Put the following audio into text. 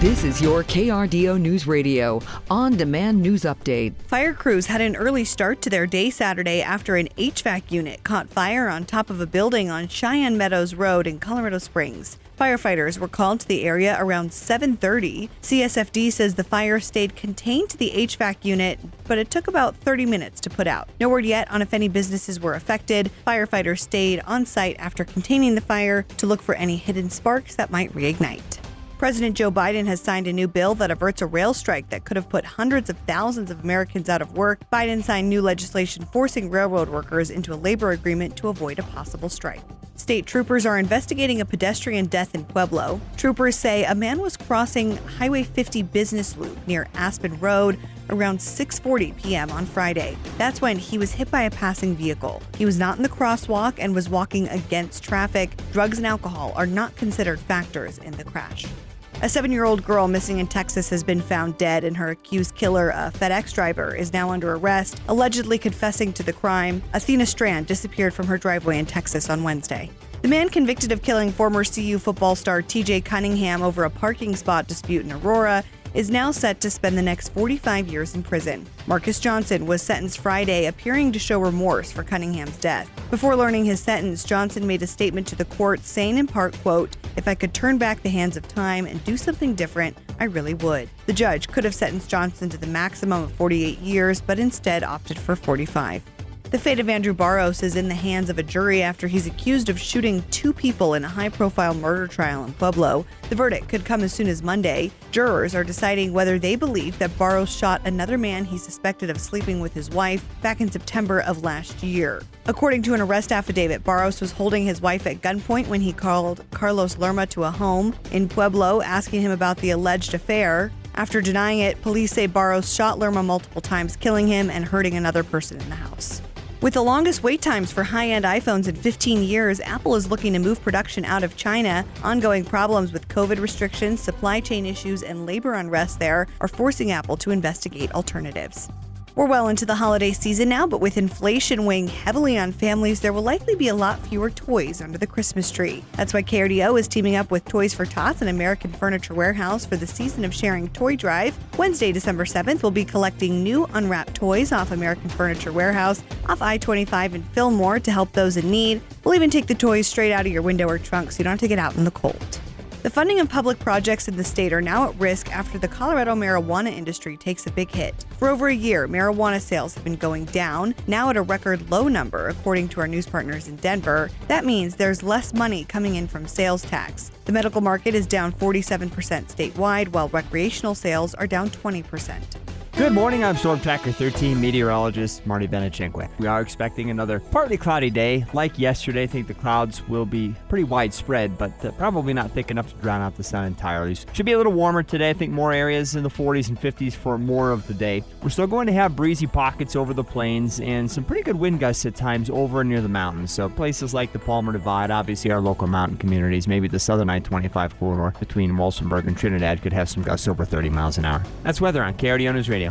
This is your KRDO News Radio on-demand news update. Fire crews had an early start to their day Saturday after an HVAC unit caught fire on top of a building on Cheyenne Meadows Road in Colorado Springs. Firefighters were called to the area around 7:30. CSFD says the fire stayed contained to the HVAC unit, but it took about 30 minutes to put out. No word yet on if any businesses were affected. Firefighters stayed on site after containing the fire to look for any hidden sparks that might reignite. President Joe Biden has signed a new bill that averts a rail strike that could have put hundreds of thousands of Americans out of work. Biden signed new legislation forcing railroad workers into a labor agreement to avoid a possible strike. State troopers are investigating a pedestrian death in Pueblo. Troopers say a man was crossing Highway 50 business loop near Aspen Road around 6:40 p.m. on Friday. That's when he was hit by a passing vehicle. He was not in the crosswalk and was walking against traffic. Drugs and alcohol are not considered factors in the crash. A 7-year-old girl missing in Texas has been found dead, and her accused killer, a FedEx driver, is now under arrest, allegedly confessing to the crime. Athena Strand disappeared from her driveway in Texas on Wednesday. The man convicted of killing former CU football star T.J. Cunningham over a parking spot dispute in Aurora is now set to spend the next 45 years in prison. Marcus Johnson was sentenced Friday, appearing to show remorse for Cunningham's death. Before learning his sentence, Johnson made a statement to the court saying in part, quote, "If I could turn back the hands of time and do something different, I really would." The judge could have sentenced Johnson to the maximum of 48 years, but instead opted for 45. The fate of Andrew Barros is in the hands of a jury after he's accused of shooting two people in a high-profile murder trial in Pueblo. The verdict could come as soon as Monday. Jurors are deciding whether they believe that Barros shot another man he suspected of sleeping with his wife back in September of last year. According to an arrest affidavit, Barros was holding his wife at gunpoint when he called Carlos Lerma to a home in Pueblo, asking him about the alleged affair. After denying it, police say Barros shot Lerma multiple times, killing him and hurting another person in the house. With the longest wait times for high-end iPhones in 15 years, Apple is looking to move production out of China. Ongoing problems with COVID restrictions, supply chain issues, and labor unrest there are forcing Apple to investigate alternatives. We're well into the holiday season now, but with inflation weighing heavily on families, there will likely be a lot fewer toys under the Christmas tree. That's why KRDO is teaming up with Toys for Tots and American Furniture Warehouse for the Season of Sharing Toy Drive. Wednesday, December 7th, we'll be collecting new unwrapped toys off American Furniture Warehouse, off I-25 and Fillmore to help those in need. We'll even take the toys straight out of your window or trunk so you don't have to get out in the cold. The funding of public projects in the state are now at risk after the Colorado marijuana industry takes a big hit. For over a year, marijuana sales have been going down, now at a record low number, according to our news partners in Denver. That means there's less money coming in from sales tax. The medical market is down 47% statewide, while recreational sales are down 20%. Good morning, I'm StormTracker13 meteorologist Marty Benachinque. We are expecting another partly cloudy day. Like yesterday, I think the clouds will be pretty widespread, but probably not thick enough to drown out the sun entirely. Should be a little warmer today. I think more areas in the 40s and 50s for more of the day. We're still going to have breezy pockets over the plains and some pretty good wind gusts at times over and near the mountains. So places like the Palmer Divide, obviously our local mountain communities, maybe the southern I-25 corridor between Walsenburg and Trinidad could have some gusts over 30 miles an hour. That's weather on KRDO News Radio.